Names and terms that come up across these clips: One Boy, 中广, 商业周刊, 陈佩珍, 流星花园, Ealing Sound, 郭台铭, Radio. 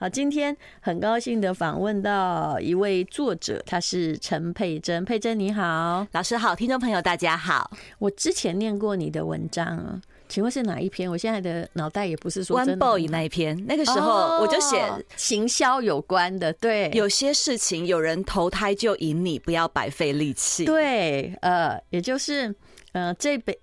好，今天很高兴的访问到一位作者，他是陈佩珍。佩珍你好。老师好，听众朋友大家好。我之前念过你的文章啊，请问是哪一篇？我现在的脑袋也不是说真的。One Boy 那一篇，那个时候我就写行销有关的，对，有些事情有人投胎就赢你，不要白费力气。对，也就是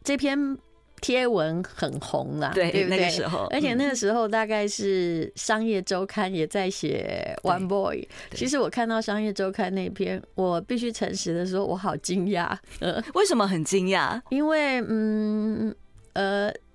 这篇。贴文很红啦， 对不对？那个时候，而且那个时候大概是商业周刊也在写 One Boy。 其实我看到商业周刊那篇，我必须诚实的说，我好惊讶。为什么很惊讶？因为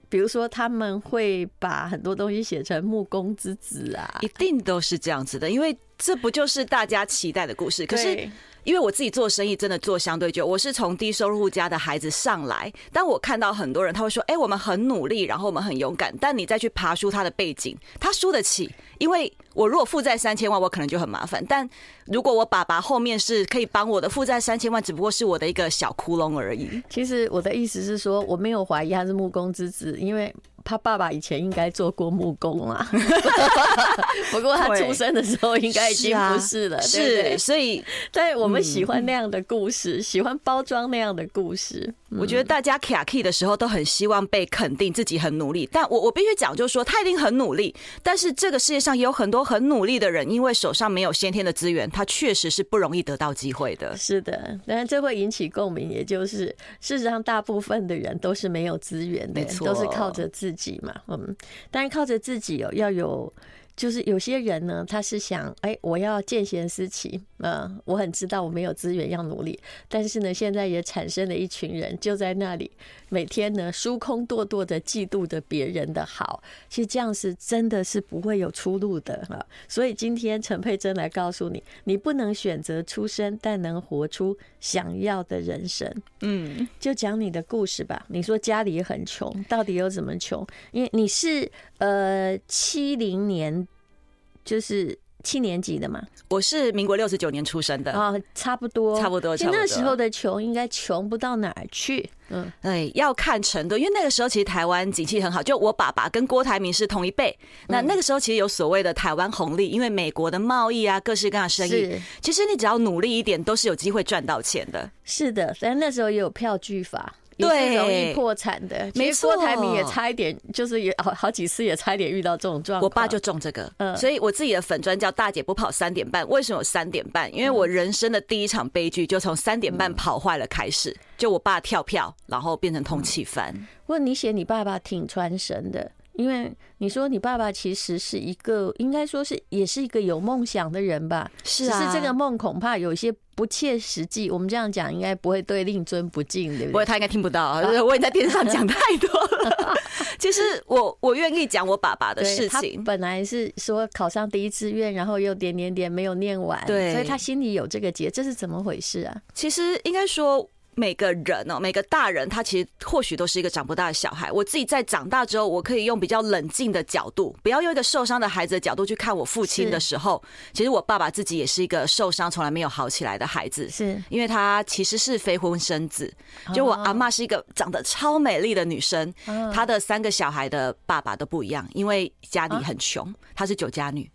比如说他们会把很多东西写成暮光之子啊，一定都是这样子的，因为这不就是大家期待的故事。可是因为我自己做生意真的做相对久，我是从低收入户家的孩子上来，但我看到很多人他会说，我们很努力，然后我们很勇敢，但你再去爬梳他的背景，他输得起。因为我如果负债3000万，我可能就很麻烦，但如果我爸爸后面是可以帮我的，负债3000万只不过是我的一个小窟窿而已。其实我的意思是说，我没有怀疑他是暮光之子，因为他爸爸以前应该做过木工啦，不过他出生的时候应该已经不是了，对不对？所以，但我们喜欢那样的故事，喜欢包装那样的故事。我觉得大家卡 key 的时候都很希望被肯定自己很努力，但我必须讲，就是说他一定很努力，但是这个世界上也有很多很努力的人，因为手上没有先天的资源，他确实是不容易得到机会的。是的，但是这会引起共鸣，也就是事实上大部分的人都是没有资源的，都是靠着自己嘛，但是靠着自己要有，就是有些人呢，他是想，我要见贤思齐，我很知道我没有资源要努力，但是呢，现在也产生了一群人，就在那里每天呢疏空堕堕的嫉妒着别人的好，其实这样是真的是不会有出路的啊。所以今天陈佩珍来告诉你，你不能选择出身，但能活出想要的人生。嗯，就讲你的故事吧。你说家里很穷，到底有怎么穷？因为你是70年。就是7年级的嘛，我是民国69年出生的啊，差不多。其实那时候的穷应该穷不到哪儿去，要看程度，因为那个时候其实台湾景气很好，就我爸爸跟郭台铭是同一辈，那个时候其实有所谓的台湾红利，因为美国的贸易啊，各式各样的生意，其实你只要努力一点，都是有机会赚到钱的。是的，但那时候也有票据法。对，容易破产的。没错，郭台铭也差一点，就是也好几次也差一点遇到这种状况。我爸就中这个，所以我自己的粉专叫大姐不跑3点半。为什么有3点半？因为我人生的第一场悲剧就从3点半跑坏了开始，就我爸跳票，然后变成通气犯。不过你写你爸爸挺传神的，因为你说你爸爸其实是一个，应该说是也是一个有梦想的人吧？是啊，只是这个梦恐怕有一些不切实际。我们这样讲应该不会对令尊不敬，对不对？不会，他应该听不到，我已经在电视上讲太多了。其实我愿意讲我爸爸的事情。他本来是说考上第一志愿，然后又点没有念完，对，所以他心里有这个结，这是怎么回事啊？其实应该说，每个人每个大人他其实或许都是一个长不大的小孩。我自己在长大之后，我可以用比较冷静的角度，不要用一个受伤的孩子的角度去看我父亲的时候，其实我爸爸自己也是一个受伤从来没有好起来的孩子，是因为他其实是非婚生子。就我阿嬷是一个长得超美丽的女生，她的3个小孩的爸爸都不一样，因为家里很穷，她是酒家女。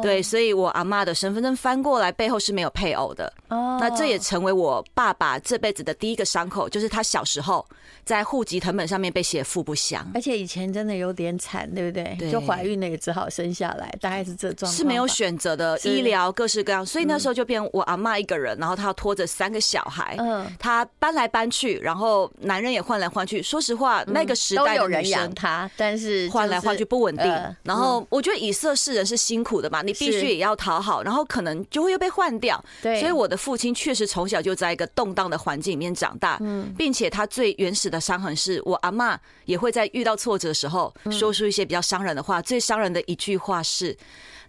对，所以我阿嬷的身份证翻过来，背后是没有配偶的。那这也成为我爸爸这辈子的第一个伤口，就是他小时候在户籍誊本上面被写父不详，而且以前真的有点惨，对不对？就怀孕了也只好生下来，大概是这状况，是没有选择的，医疗各式各样，所以那时候就变我阿嬷一个人，然后她要拖着3个小孩，她搬来搬去，然后男人也换来换去。说实话，那个时代的女生都有人养她，但是换来换去不稳定。然后我觉得以色侍人是辛苦的嘛，你必须也要讨好，然后可能就会又被换掉。所以我的父亲确实从小就在一个动荡的环境里面长大，并且他最原始的伤痕是我阿嬷也会在遇到挫折的时候说出一些比较伤人的话。最伤人的一句话是，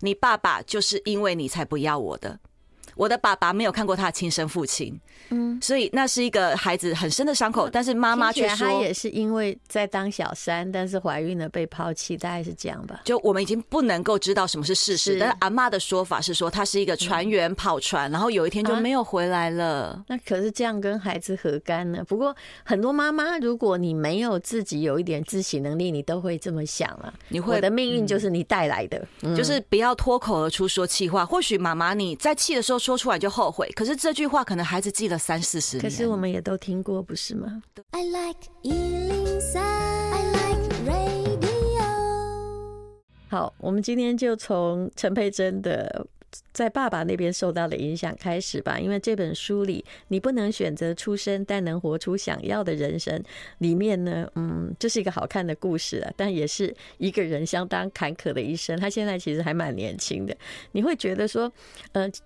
你爸爸就是因为你才不要我的。我的爸爸没有看过他的亲生父亲，嗯，所以那是一个孩子很深的伤口。但是妈妈却说，她也是因为在当小三，但是怀孕了被抛弃，大概是这样吧。就我们已经不能够知道什么是事实，但是阿嬷的说法是说，她是一个船员跑船，然后有一天就没有回来了。那可是这样跟孩子何干呢？不过很多妈妈，如果你没有自己有一点自省能力，你都会这么想啊。你会，我的命运就是你带来的，就是不要脱口而出说气话。或许妈妈你在气的时候说出来就后悔，可是这句话可能孩子记了30-40年。可是我们也都听过，不是吗 ？I like Ealing Sound, I like Radio。好，我们今天就从陈佩真的在爸爸那边受到的影响开始吧，因为这本书里你不能选择出生，但能活出想要的人生里面呢，这是一个好看的故事啊，但也是一个人相当坎坷的一生。他现在其实还蛮年轻的，你会觉得说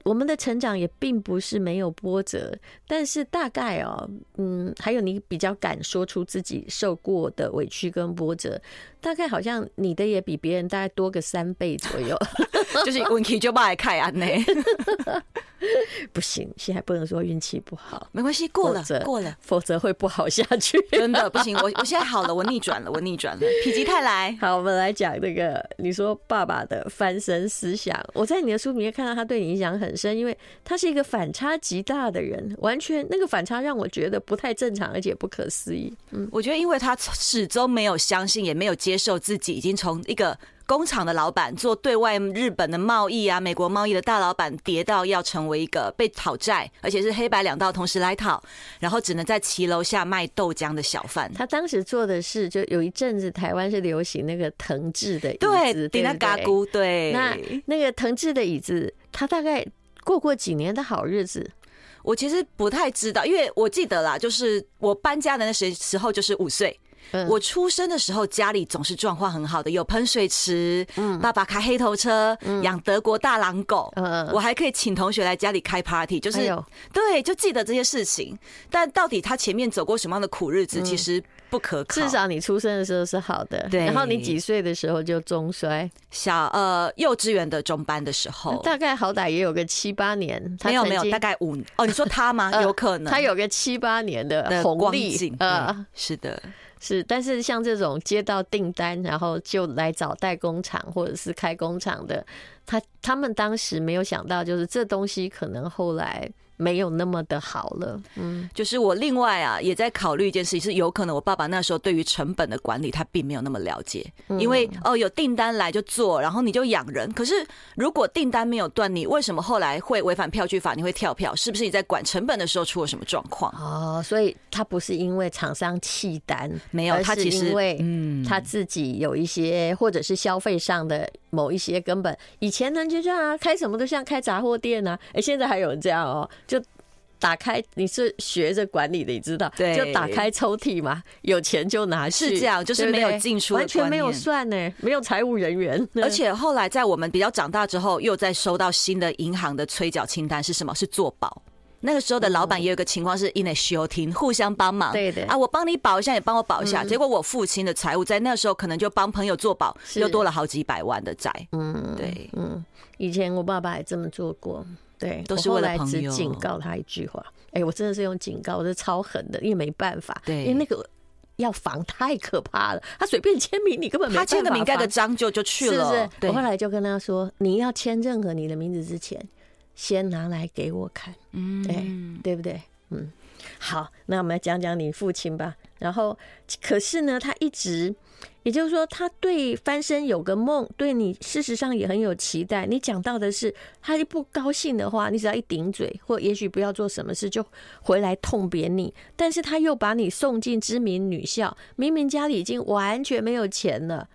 我们的成长也并不是没有波折，但是大概还有你比较敢说出自己受过的委屈跟波折，大概好像你的也比别人大概多个3倍左右就是运气就歹开安呢，不行，现在不能说运气不好，没关系，过了过了，否则会不好下去，真的不行。我现在好了，我逆转了，我逆转了，否极泰来。好，我们来讲这个，你说爸爸的翻身思想，我在你的书里面看到他对你影响很深，因为他是一个反差极大的人，完全那个反差让我觉得不太正常，而且不可思议。我觉得因为他始终没有相信，也没有接受自己已经从一个工厂的老板做对外日本的贸易啊，美国贸易的大老板，跌到要成为一个被讨债，而且是黑白两道同时来讨，然后只能在骑楼下卖豆浆的小贩。他当时做的事，就有一阵子台湾是流行那个藤制的椅子，对，对，那个藤制的椅子，他大概过几年的好日子。我其实不太知道，因为我记得啦，就是我搬家的那时候就是5岁。我出生的时候家里总是状况很好的，有喷水池，爸爸开黑头车，养德国大狼狗，我还可以请同学来家里开 party， 就是对，就记得这些事情。但到底他前面走过什么样的苦日子，其实不可考。至少你出生的时候是好的，然后你几岁的时候就中衰，幼稚园的中班的时候，大概好歹也有个7-8年。没有没有，大概5。哦，你说他吗？有可能他有个7-8年的红利。是的。是，但是像这种接到订单，然后就来找代工厂或者是开工厂的，他们当时没有想到，就是这东西可能后来没有那么的好了。就是我另外啊也在考虑一件事情，是有可能我爸爸那时候对于成本的管理他并没有那么了解，因为有订单来就做，然后你就养人。可是如果订单没有断，你为什么后来会违反票据法，你会跳票？是不是你在管成本的时候出了什么状况？所以他不是因为厂商弃单，没有，他其实因为他自己有一些，或者是消费上的某一些根本以前呢就这样啊，开什么都像开杂货店啊，现在还有人这样就打开，你是学着管理的，你知道，就打开抽屉嘛，有钱就拿去，是这样，就是没有进出的观念，完全没有算呢，没有财务人员。而且后来在我们比较长大之后，又再收到新的银行的催缴清单，是什么？是做保。那个时候的老板也有一个情况是因为休庭互相帮忙，对的啊，我帮你保一下，也帮我保一下。结果我父亲的财务在那时候可能就帮朋友做保，又多了好几百万的债。对，以前我爸爸也这么做过。对，都是为了朋友。我后来只警告他一句话，我真的是用警告，我是超狠的，因为没办法，因为那个要防太可怕了，他随便签名，你根本没办法防。他签个名盖个章就去了，是不是？我后来就跟他说，你要签任何你的名字之前，先拿来给我看，对不对？好，那我们来讲讲你父亲吧。然后，可是呢，他一直，也就是说，他对翻身有个梦，对你事实上也很有期待。你讲到的是，他一不高兴的话，你只要一顶嘴，或也许不要做什么事，就回来痛扁你。但是他又把你送进知名女校，明明家里已经完全没有钱了。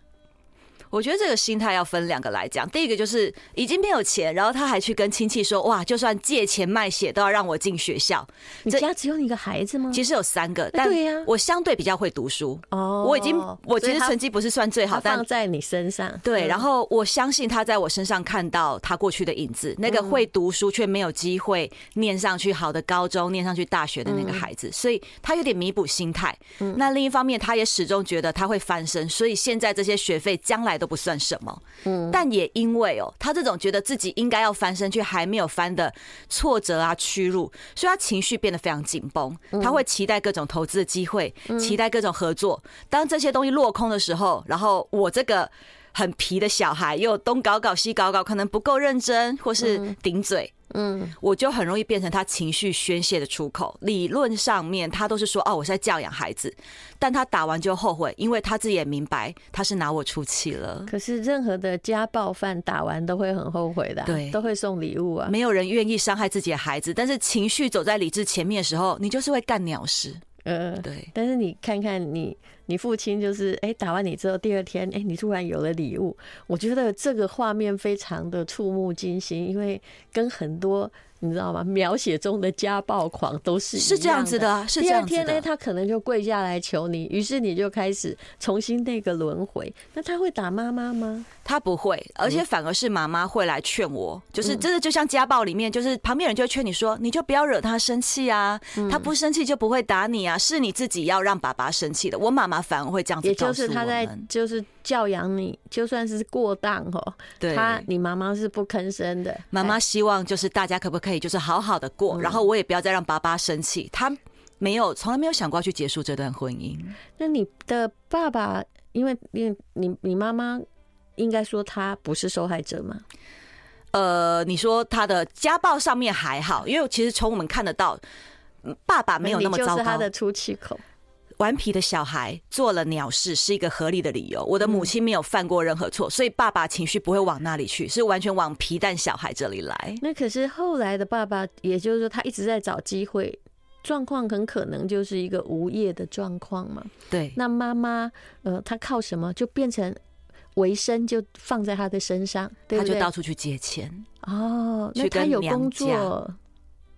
我觉得这个心态要分2个来讲。第一个就是已经没有钱，然后他还去跟亲戚说，哇，就算借钱卖血都要让我进学校。你家只有你一个孩子吗？其实有3个，但我相对比较会读书。我其实成绩不是算最好，但放在你身上。对，然后我相信他在我身上看到他过去的影子，那个会读书却没有机会念上去好的高中，念上去大学的那个孩子，所以他有点弥补心态。那另一方面，他也始终觉得他会翻身，所以现在这些学费将来都不算什么。嗯，但也因为哦，他这种觉得自己应该要翻身却还没有翻的挫折啊、屈辱，所以他情绪变得非常紧绷。他会期待各种投资的机会，期待各种合作。当这些东西落空的时候，然后我这个很皮的小孩又东搞搞西搞搞，可能不够认真或是顶嘴。嗯，我就很容易变成他情绪宣泄的出口。理论上面他都是说哦，我是在教养孩子，但他打完就后悔，因为他自己也明白他是拿我出气了。可是任何的家暴犯打完都会很后悔的，对，都会送礼物啊。没有人愿意伤害自己的孩子，但是情绪走在理智前面的时候，你就是会干鸟事。对。但是你看看你父亲就是打完你之后第二天你突然有了礼物，我觉得这个画面非常的触目惊心，因为跟很多你知道吗描写中的家暴狂都是一样的，是这样子的啊，是这样子的。第二天他可能就跪下来求你，于是你就开始重新那个轮回。那他会打妈妈吗？他不会，而且反而是妈妈会来劝我，就是真的就像家暴里面，就是旁边人就会劝你说，你就不要惹他生气啊，他不生气就不会打你啊，是你自己要让爸爸生气的。我妈妈反而会这样子告诉我们，也就是他在就是教养你，就算是过当哦，你妈妈是不吭声的。妈妈希望就是大家可不可以就是好好的过，然后我也不要再让爸爸生气。他没有，从来没有想过要去结束这段婚姻。那你的爸爸，因为你妈妈应该说他不是受害者吗？你说他的家暴上面还好，因为其实从我们看得到，爸爸没有那么糟糕。你就是他的出气口。顽皮的小孩做了鸟事是一个合理的理由，我的母亲没有犯过任何错，所以爸爸情绪不会往那里去，是完全往皮蛋小孩这里来。那可是后来的爸爸，也就是说他一直在找机会，状况很可能就是一个无业的状况嘛。对，那妈妈他靠什么就变成维生，就放在他的身上，对不对？他就到处去借钱。哦，那他有工作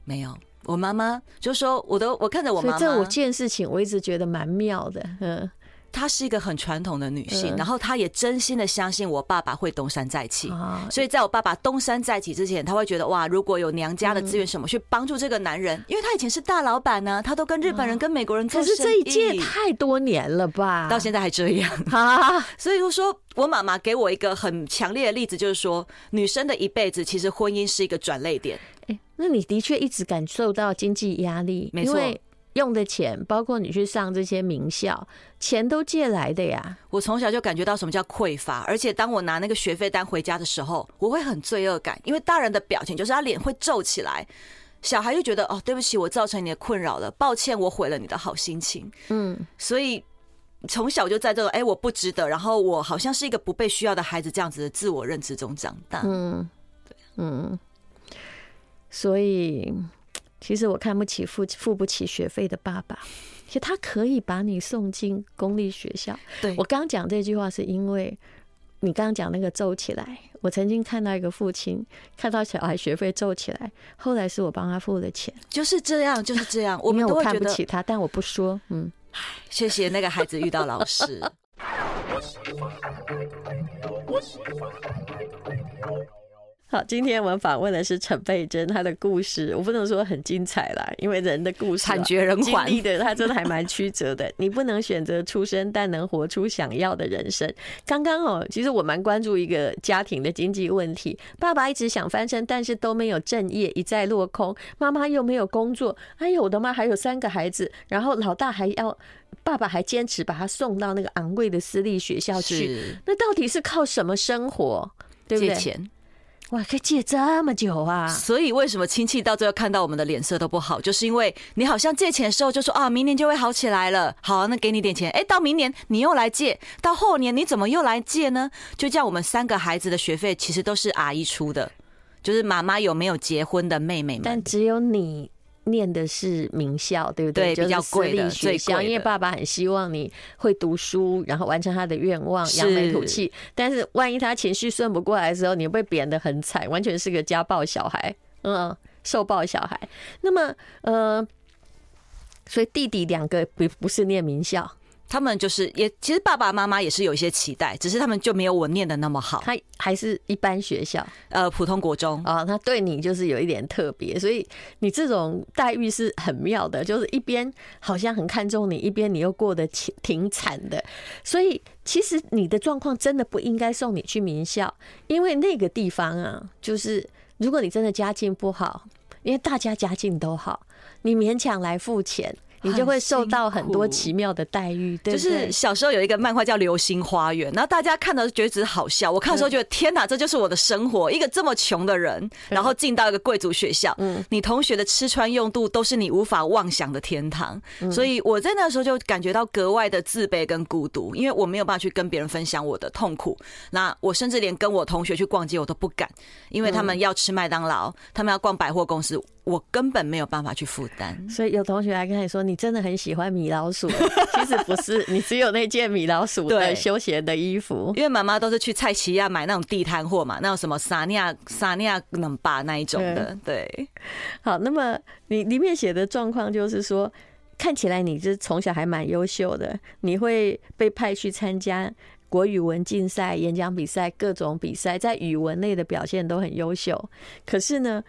没有？我妈妈就说我看着我妈妈，所以这五件事情我一直觉得蛮妙的。她是一个很传统的女性，然后她也真心的相信我爸爸会东山再起，所以在我爸爸东山再起之前，她会觉得哇，如果有娘家的资源什么去帮助这个男人，因为她以前是大老板呢，她都跟日本人跟美国人做生意。可是这一届太多年了吧，到现在还这样啊！所以就说我妈妈给我一个很强烈的例子，就是说女生的一辈子其实婚姻是一个转捩点。那你的确一直感受到经济压力，没错，因为用的钱，包括你去上这些名校，钱都借来的呀。我从小就感觉到什么叫匮乏，而且当我拿那个学费单回家的时候，我会很罪恶感，因为大人的表情就是他脸会皱起来，小孩就觉得哦，对不起，我造成你的困扰了，抱歉，我毁了你的好心情。所以从小就在这种我不值得，然后我好像是一个不被需要的孩子这样子的自我认知中长大。所以其实我看不起付不起学费的爸爸，其实他可以把你送进公立学校。对，我刚讲这句话是因为你刚讲那个皱起来，我曾经看到一个父亲看到小孩学费皱起来，后来是我帮他付了钱。就是这样我们都会觉得，因为我看不起他，但我不说。谢谢那个孩子遇到老师。好，今天我们访问的是陈佩珍，她的故事我不能说很精彩啦，因为人的故事惨绝人寰，经历的她真的还蛮曲折的。你不能选择出生，但能活出想要的人生。刚刚其实我蛮关注一个家庭的经济问题，爸爸一直想翻身，但是都没有正业，一再落空。妈妈又没有工作，哎呦我的妈，还有3个孩子，然后老大还要爸爸还坚持把他送到那个昂贵的私立学校去，那到底是靠什么生活？对不对？借钱。哇，可以借这么久啊！所以为什么亲戚到最后看到我们的脸色都不好，就是因为你好像借钱的时候就说啊，明年就会好起来了，好啊，那给你点钱。到明年你又来借，到后年你怎么又来借呢？就这样，我们3个孩子的学费其实都是阿姨出的，就是妈妈有没有结婚的妹妹们。但只有你念的是名校，对不对？对，比较贵的，就是私立学校，因为爸爸很希望你会读书，然后完成他的愿望，扬眉吐气。但是万一他情绪顺不过来的时候，你被贬得很惨，完全是个家暴小孩，受暴小孩。那么所以弟弟2个不是念名校。他们就是也其实爸爸妈妈也是有一些期待，只是他们就没有我念的那么好。他还是一般学校，普通国中啊、哦，他对你就是有一点特别，所以你这种待遇是很妙的，就是一边好像很看重你，一边你又过得挺惨的，所以。其实你的状况真的不应该送你去名校，因为那个地方啊，就是如果你真的家境不好，因为大家家境都好，你勉强来付钱，你就会受到很多奇妙的待遇，对不对？就是小时候有一个漫画叫《流星花园》，然后大家看到觉得只是好笑，我看的时候觉得天哪，这就是我的生活，一个这么穷的人，然后进到一个贵族学校，你同学的吃穿用度都是你无法妄想的天堂，所以我在那时候就感觉到格外的自卑跟孤独，因为我没有办法去跟别人分享我的痛苦，那我甚至连跟我同学去逛街我都不敢，因为他们要吃麦当劳，他们要逛百货公司。我根本没有办法去负担，所以有同学来跟你说，你真的很喜欢米老鼠，其实不是，你只有那件米老鼠的休闲的衣服。因为妈妈都是去菜奇亚买那种地摊货嘛，那种什么撒尼亚冷巴那一种的，对。好，那么你里面写的状况就是说，看起来你是从小还蛮优秀的，你会被派去参加国语文竞赛、演讲比赛、各种比赛，在语文类的表现都很优秀。可是呢，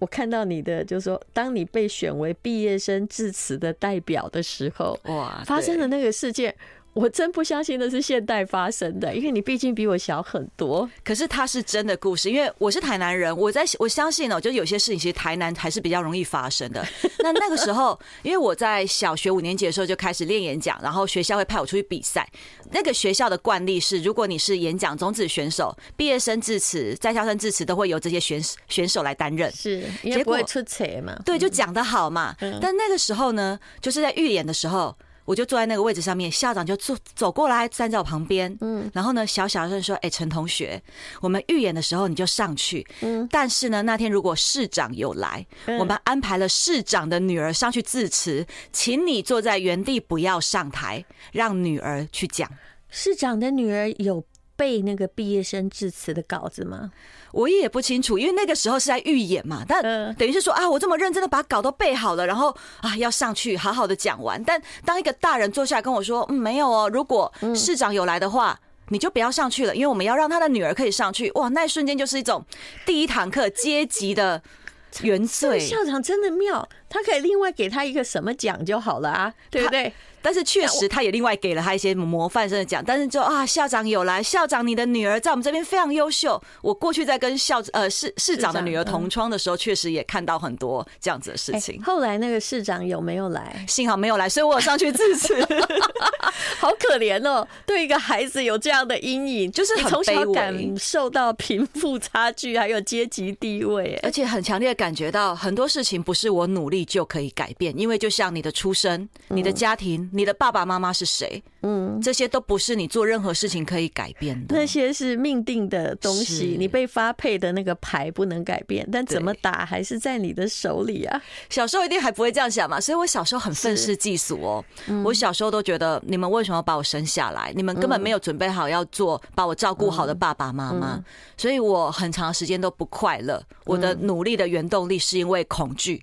我看到你的就是说，当你被选为毕业生致辞的代表的时候，哇，发生的那个事件。我真不相信那是现代发生的，因为你毕竟比我小很多。可是它是真的故事，因为我是台南人，我相信哦，就有些事情其实台南还是比较容易发生的。那个时候，因为我在小学5年级的时候就开始练演讲，然后学校会派我出去比赛。那个学校的惯例是，如果你是演讲种子选手，毕业生致辞、在校生致辞都会由这些选手来担任，是因为不会出错嘛？对，就讲得好嘛。但那个时候呢，就是在预演的时候。我就坐在那个位置上面，校长就走过来站在我旁边，然后呢，小小声说：“哎，陈同学，我们预演的时候你就上去，但是呢，那天如果市长有来，我们安排了市长的女儿上去致辞，请你坐在原地不要上台，让女儿去讲。”市长的女儿有背那个毕业生致辞的稿子吗？我也不清楚，因为那个时候是在预演嘛，但等于是说啊，我这么认真的把稿都背好了，然后啊要上去好好的讲完。但当一个大人坐下来跟我说，没有哦，如果市长有来的话，你就不要上去了，因为我们要让他的女儿可以上去。哇，那一瞬间就是一种第一堂课阶级的原罪。校长真的妙，他可以另外给他一个什么奖就好了啊，对不对？但是确实，他也另外给了他一些模范生的奖。但是就啊，校长有来，校长你的女儿在我们这边非常优秀。我过去在跟市长的女儿同窗的时候，确实也看到很多这样子的事情。后来那个市长有没有来？幸好没有来，所以我有上去致辞。好可怜哦，对一个孩子有这样的阴影，就是你从小感受到贫富差距还有阶级地位，而且很强烈的感觉到很多事情不是我努力就可以改变，因为就像你的出身、你的家庭。你的爸爸妈妈是谁？这些都不是你做任何事情可以改变的，那些是命定的东西，你被发配的那个牌不能改变，但怎么打还是在你的手里啊。小时候一定还不会这样想嘛，所以我小时候很愤世嫉俗哦。我小时候都觉得，你们为什么把我生下来？你们根本没有准备好要做把我照顾好的爸爸妈妈，所以我很长时间都不快乐。我的努力的原动力是因为恐惧，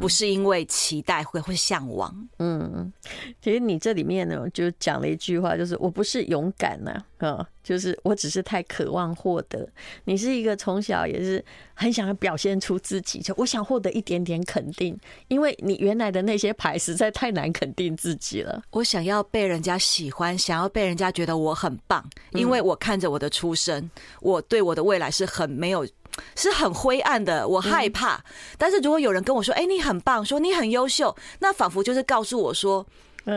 不是因为期待会向往。其实你这里面呢，就讲了一句话，就是我不是勇敢啊，就是我只是太渴望获得。你是一个从小也是很想要表现出自己，就我想获得一点点肯定，因为你原来的那些牌实在太难肯定自己了。我想要被人家喜欢，想要被人家觉得我很棒，因为我看着我的出身，我对我的未来是很没有。是很灰暗的，我害怕。但是如果有人跟我说：“哎，你很棒，说你很优秀”，那仿佛就是告诉我说，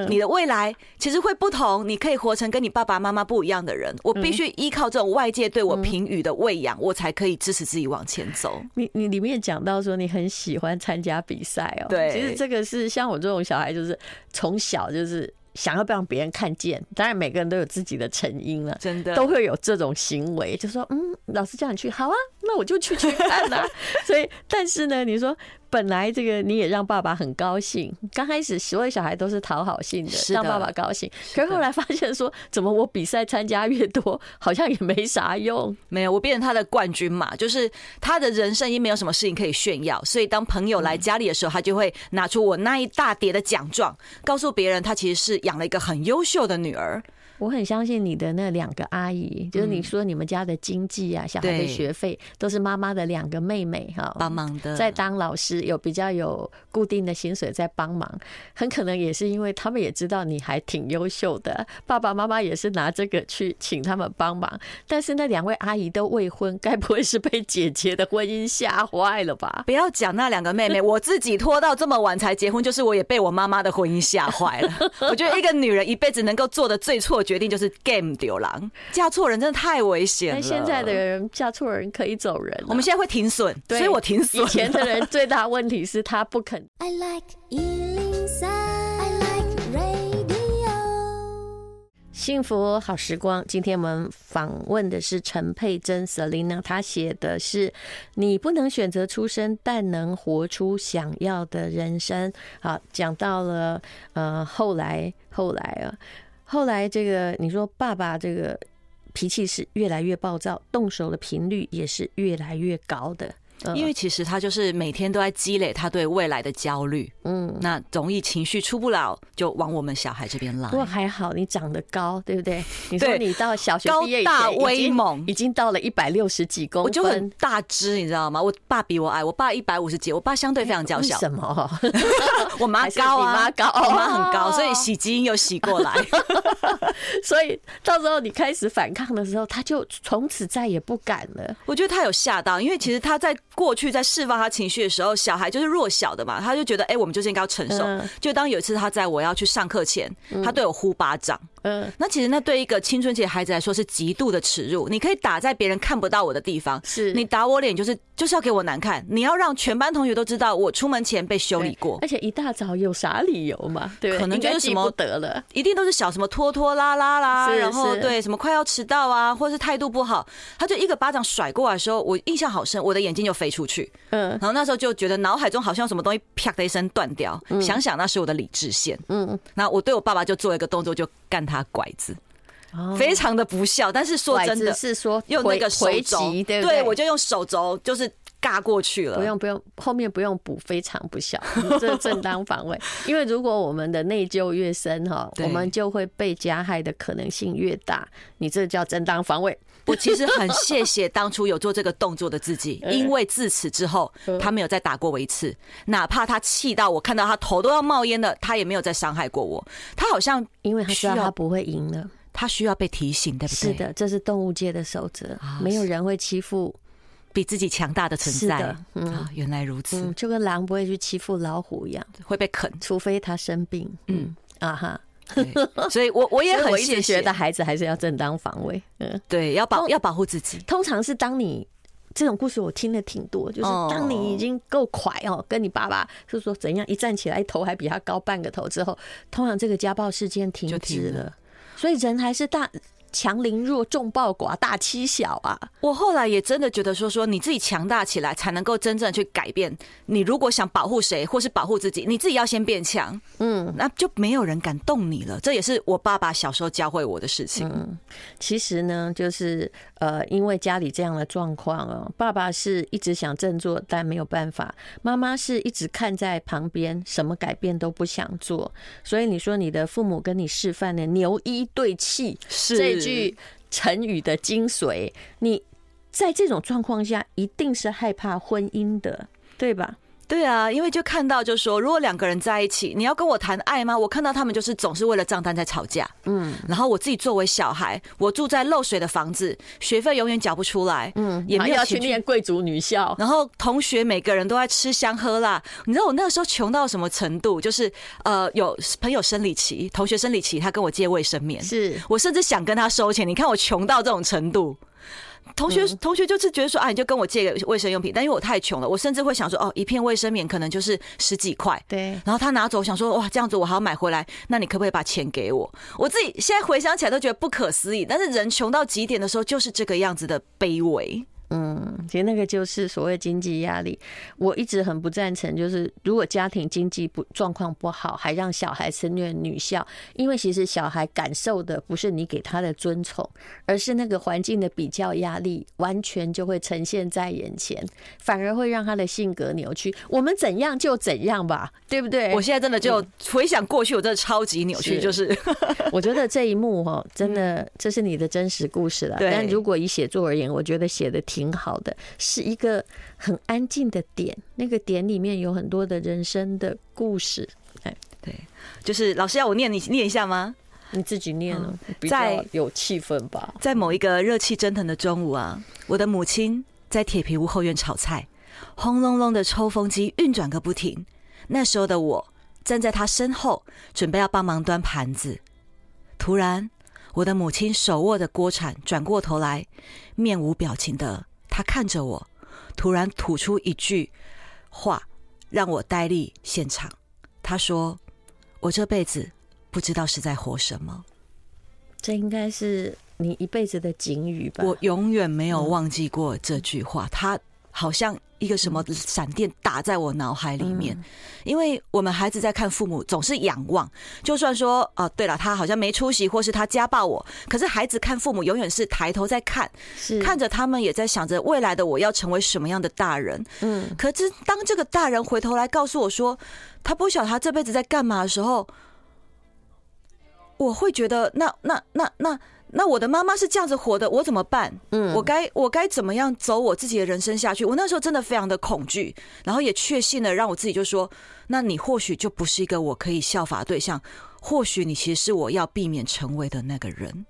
你的未来其实会不同，你可以活成跟你爸爸妈妈不一样的人。我必须依靠这种外界对我评语的喂养，我才可以支持自己往前走。你里面讲到说你很喜欢参加比赛哦，对，其实这个是像我这种小孩，就是从小就是。想要不让别人看见，当然每个人都有自己的成因了，真的都会有这种行为，就说老师叫你去，好啊，那我就去看啊。所以，但是呢，你说本来这个你也让爸爸很高兴，刚开始所有小孩都是讨好性的，让爸爸高兴。可是后来发现说，怎么我比赛参加越多，好像也没啥用。没有，我变成他的冠军嘛，就是他的人生也没有什么事情可以炫耀，所以当朋友来家里的时候，他就会拿出我那一大叠的奖状，告诉别人他其实是养了一个很优秀的女儿。我很相信你的那两个阿姨，就是你说你们家的经济啊，小孩的学费都是妈妈的两个妹妹哈帮忙的，在当老师有比较有固定的薪水在帮忙，很可能也是因为他们也知道你还挺优秀的，爸爸妈妈也是拿这个去请他们帮忙。但是那两位阿姨都未婚，该不会是被姐姐的婚姻吓坏了吧？不要讲那两个妹妹，我自己拖到这么晚才结婚，就是我也被我妈妈的婚姻吓坏了。我觉得一个女人一辈子能够做的最错决定就是 game 丢狼，嫁错人真的太危险了。但现在的人嫁错人可以走人，我们现在会停损，所以我停损。以前的人最大问题是他不肯。I like Ealing Sound, I like Radio。幸福好时光，今天我们访问的是陈佩珍 Selina， 她写的是你不能选择出生，但能活出想要的人生。好，讲到了后来这个你说爸爸这个脾气是越来越暴躁，动手的频率也是越来越高的，因为其实他就是每天都在积累他对未来的焦虑，那容易情绪出不了，就往我们小孩这边拉。不过还好你长得高，对不对？你说你到小学毕业高大威猛，已经到了160几公分，我就很大只，你知道吗？我爸比我矮，我爸150几，我爸相对非常娇小。为什么？我妈高啊，你妈高，我妈很高，所以洗基因又洗过来。所以到时候你开始反抗的时候，他就从此再也不敢了。我觉得他有吓到，因为其实他在过去在释放他情绪的时候，小孩就是弱小的嘛，他就觉得我们就是应该要成熟。就当有一次他在我要去上课前，他对我呼巴掌，那其实那对一个青春期的孩子来说是极度的耻辱。你可以打在别人看不到我的地方，是你打我脸就是要给我难看，你要让全班同学都知道我出门前被修理过。而且一大早有啥理由嘛？对，可能就是什么得了，一定都是小什么拖拖拉拉啦，然后对什么快要迟到啊，或是态度不好，他就一个巴掌甩过来的时候，我印象好深，我的眼睛就飞出去，然后那时候就觉得脑海中好像有什么东西啪的一声断掉，想想那是我的理智线。那我对我爸爸就做一个动作，就干他拐子，非常的不孝。但是说真的，是说用那个手肘，对，我就用手肘就是尬过去了。不用，后面不用补，非常不孝，这正当防卫。因为如果我们的内疚越深，我们就会被加害的可能性越大。你这叫正当防卫。我其实很谢谢当初有做这个动作的自己，因为自此之后他没有再打过我一次，哪怕他气到我看到他头都要冒烟了，他也没有再伤害过我。他好像因为他知道他不会赢了，他需要被提醒，对不对？是的，这是动物界的守则，没有人会欺负比自己强大的存在。是的，原来如此，就跟狼不会去欺负老虎一样，会被啃，除非他生病。所以我也很谢谢，觉得孩子还是要正当防卫，对，要保护自己。通常是当你这种故事我听的挺多，就是当你已经够快跟你爸爸就说怎样一站起来头还比他高半个头之后，通常这个家暴事件停止了。所以人还是大。强凌弱，众暴寡，大欺小啊！我后来也真的觉得说你自己强大起来，才能够真正去改变。你如果想保护谁，或是保护自己，你自己要先变强，那就没有人敢动你了。这也是我爸爸小时候教会我的事情。其实呢，就是因为家里这样的状况爸爸是一直想振作，但没有办法；妈妈是一直看在旁边，什么改变都不想做。所以你说你的父母跟你示范的牛一对气是。这句成语的精髓，你在这种状况下一定是害怕婚姻的，对吧？对啊，因为就看到就说，如果两个人在一起，你要跟我谈爱吗？我看到他们就是总是为了账单在吵架，然后我自己作为小孩，我住在漏水的房子，学费永远缴不出来，也没有去念贵族女校，然后同学每个人都在吃香喝辣。你知道我那个时候穷到什么程度？就是有朋友生理期，同学生理期，他跟我借卫生棉，是我甚至想跟他收钱。你看我穷到这种程度。同学就是觉得说，你就跟我借个卫生用品，但因为我太穷了，我甚至会想说，一片卫生棉可能就是10几块，对。然后他拿走，我想说，哇，这样子我还要买回来，那你可不可以把钱给我？我自己现在回想起来都觉得不可思议，但是人穷到极点的时候，就是这个样子的卑微。嗯，其实那个就是所谓经济压力。我一直很不赞成，就是如果家庭经济状况不好，还让小孩身虐女校，因为其实小孩感受的不是你给他的尊崇，而是那个环境的比较压力，完全就会呈现在眼前，反而会让他的性格扭曲。我们怎样就怎样吧，对不对？我现在真的就回想过去，我真的超级扭曲，就是我觉得这一幕哦，真的这是你的真实故事了。但如果以写作而言，我觉得写的挺好的，是一个很安静的点，那个点里面有很多的人生的故事。哎，对，就是老师要我念，你念一下吗？你自己念了，比较有气氛吧。在某一个热气蒸腾的中午啊，我的母亲在铁皮屋后院炒菜，轰隆隆的抽风机运转个不停。那时候的我站在她身后，准备要帮忙端盘子，突然。我的母亲手握着锅铲转过头来，面无表情的她看着我，突然吐出一句话让我呆立现场。她说：“我这辈子不知道是在活什么。”这应该是你一辈子的警语吧？我永远没有忘记过这句话，她好像一个什么闪电打在我脑海里面。因为我们孩子在看父母总是仰望，就算说对了，他好像没出息或是他家暴我，可是孩子看父母永远是抬头在看，看着他们也在想着未来的我要成为什么样的大人。可是当这个大人回头来告诉我说他不晓得他这辈子在干嘛的时候，我会觉得那我的妈妈是这样子活的，我怎么办？我该怎么样走我自己的人生下去？我那时候真的非常的恐惧，然后也确信了，让我自己就说，那你或许就不是一个我可以效法的对象，或许你其实是我要避免成为的那个人。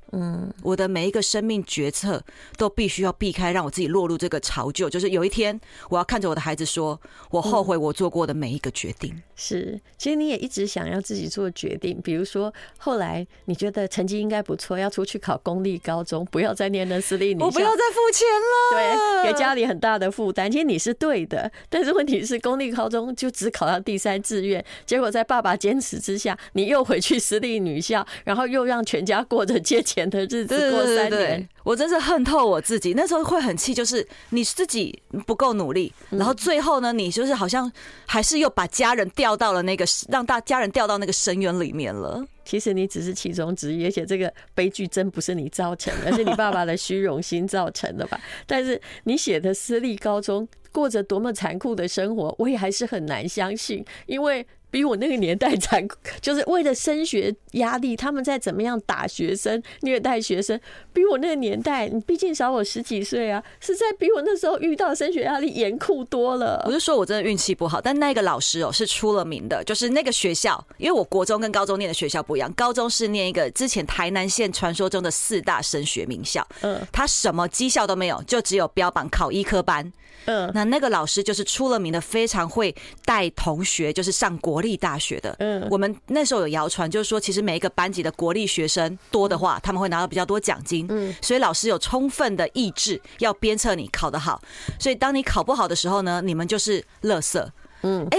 我的每一个生命决策都必须要避开让我自己落入这个潮臼，就是有一天我要看着我的孩子说，我后悔我做过的每一个决定。是，其实你也一直想要自己做决定，比如说后来你觉得成绩应该不错，要出去考公立高中，不要再念了私立女校，我不要再付钱了，对，给家里很大的负担。其实你是对的，但是问题是公立高中就只考到第三志愿，结果在爸爸坚持之下，你又回去私立女校，然后又让全家过着借钱的日子过3年。对对对，我真是恨透我自己，那时候会很气，就是你自己不够努力，然后最后呢，你就是好像还是又把家人掉到了那个，让大家人掉到那个深渊里面了。其实你只是其中之一，而且这个悲剧真不是你造成的，而是你爸爸的虚荣心造成的吧？但是你写的私立高中过着多么残酷的生活，我也还是很难相信，因为比我那个年代残酷，就是为了升学压力，他们在怎么样打学生、虐待学生。比我那个年代，你毕竟少我10几岁啊，实在比我那时候遇到升学压力严酷多了。我就说我真的运气不好，但那个老师是出了名的，就是那个学校，因为我国中跟高中念的学校不一样，高中是念一个之前台南县传说中的4大升学名校，他什么绩效都没有，就只有标榜考医科班。那个老师就是出了名的，非常会带同学，就是上国立大学的。我们那时候有谣传，就是说其实每一个班级的国立学生多的话，他们会拿到比较多奖金。所以老师有充分的意志要鞭策你考得好，所以当你考不好的时候呢，你们就是垃圾。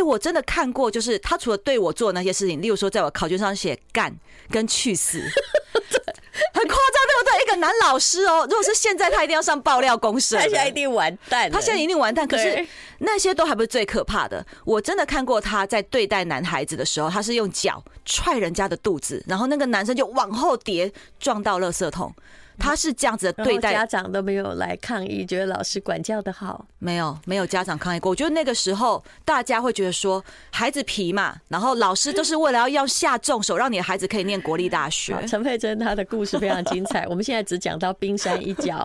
我真的看过，就是他除了对我做那些事情，例如说在我考卷上写干跟去死很夸张，对不对？一个男老师如果是现在，他一定要上爆料公社，他现在一定完蛋，他现在一定完蛋。可是那些都还不是最可怕的，我真的看过他在对待男孩子的时候，他是用脚踹人家的肚子，然后那个男生就往后跌，撞到垃圾桶。他是这样子的对待，家长都没有来抗议，觉得老师管教的好，没有家长抗议过。我觉得那个时候大家会觉得说孩子皮嘛，然后老师都是为了要下重手，让你的孩子可以念国立大学。陈佩珍她的故事非常精彩，我们现在只讲到冰山一角。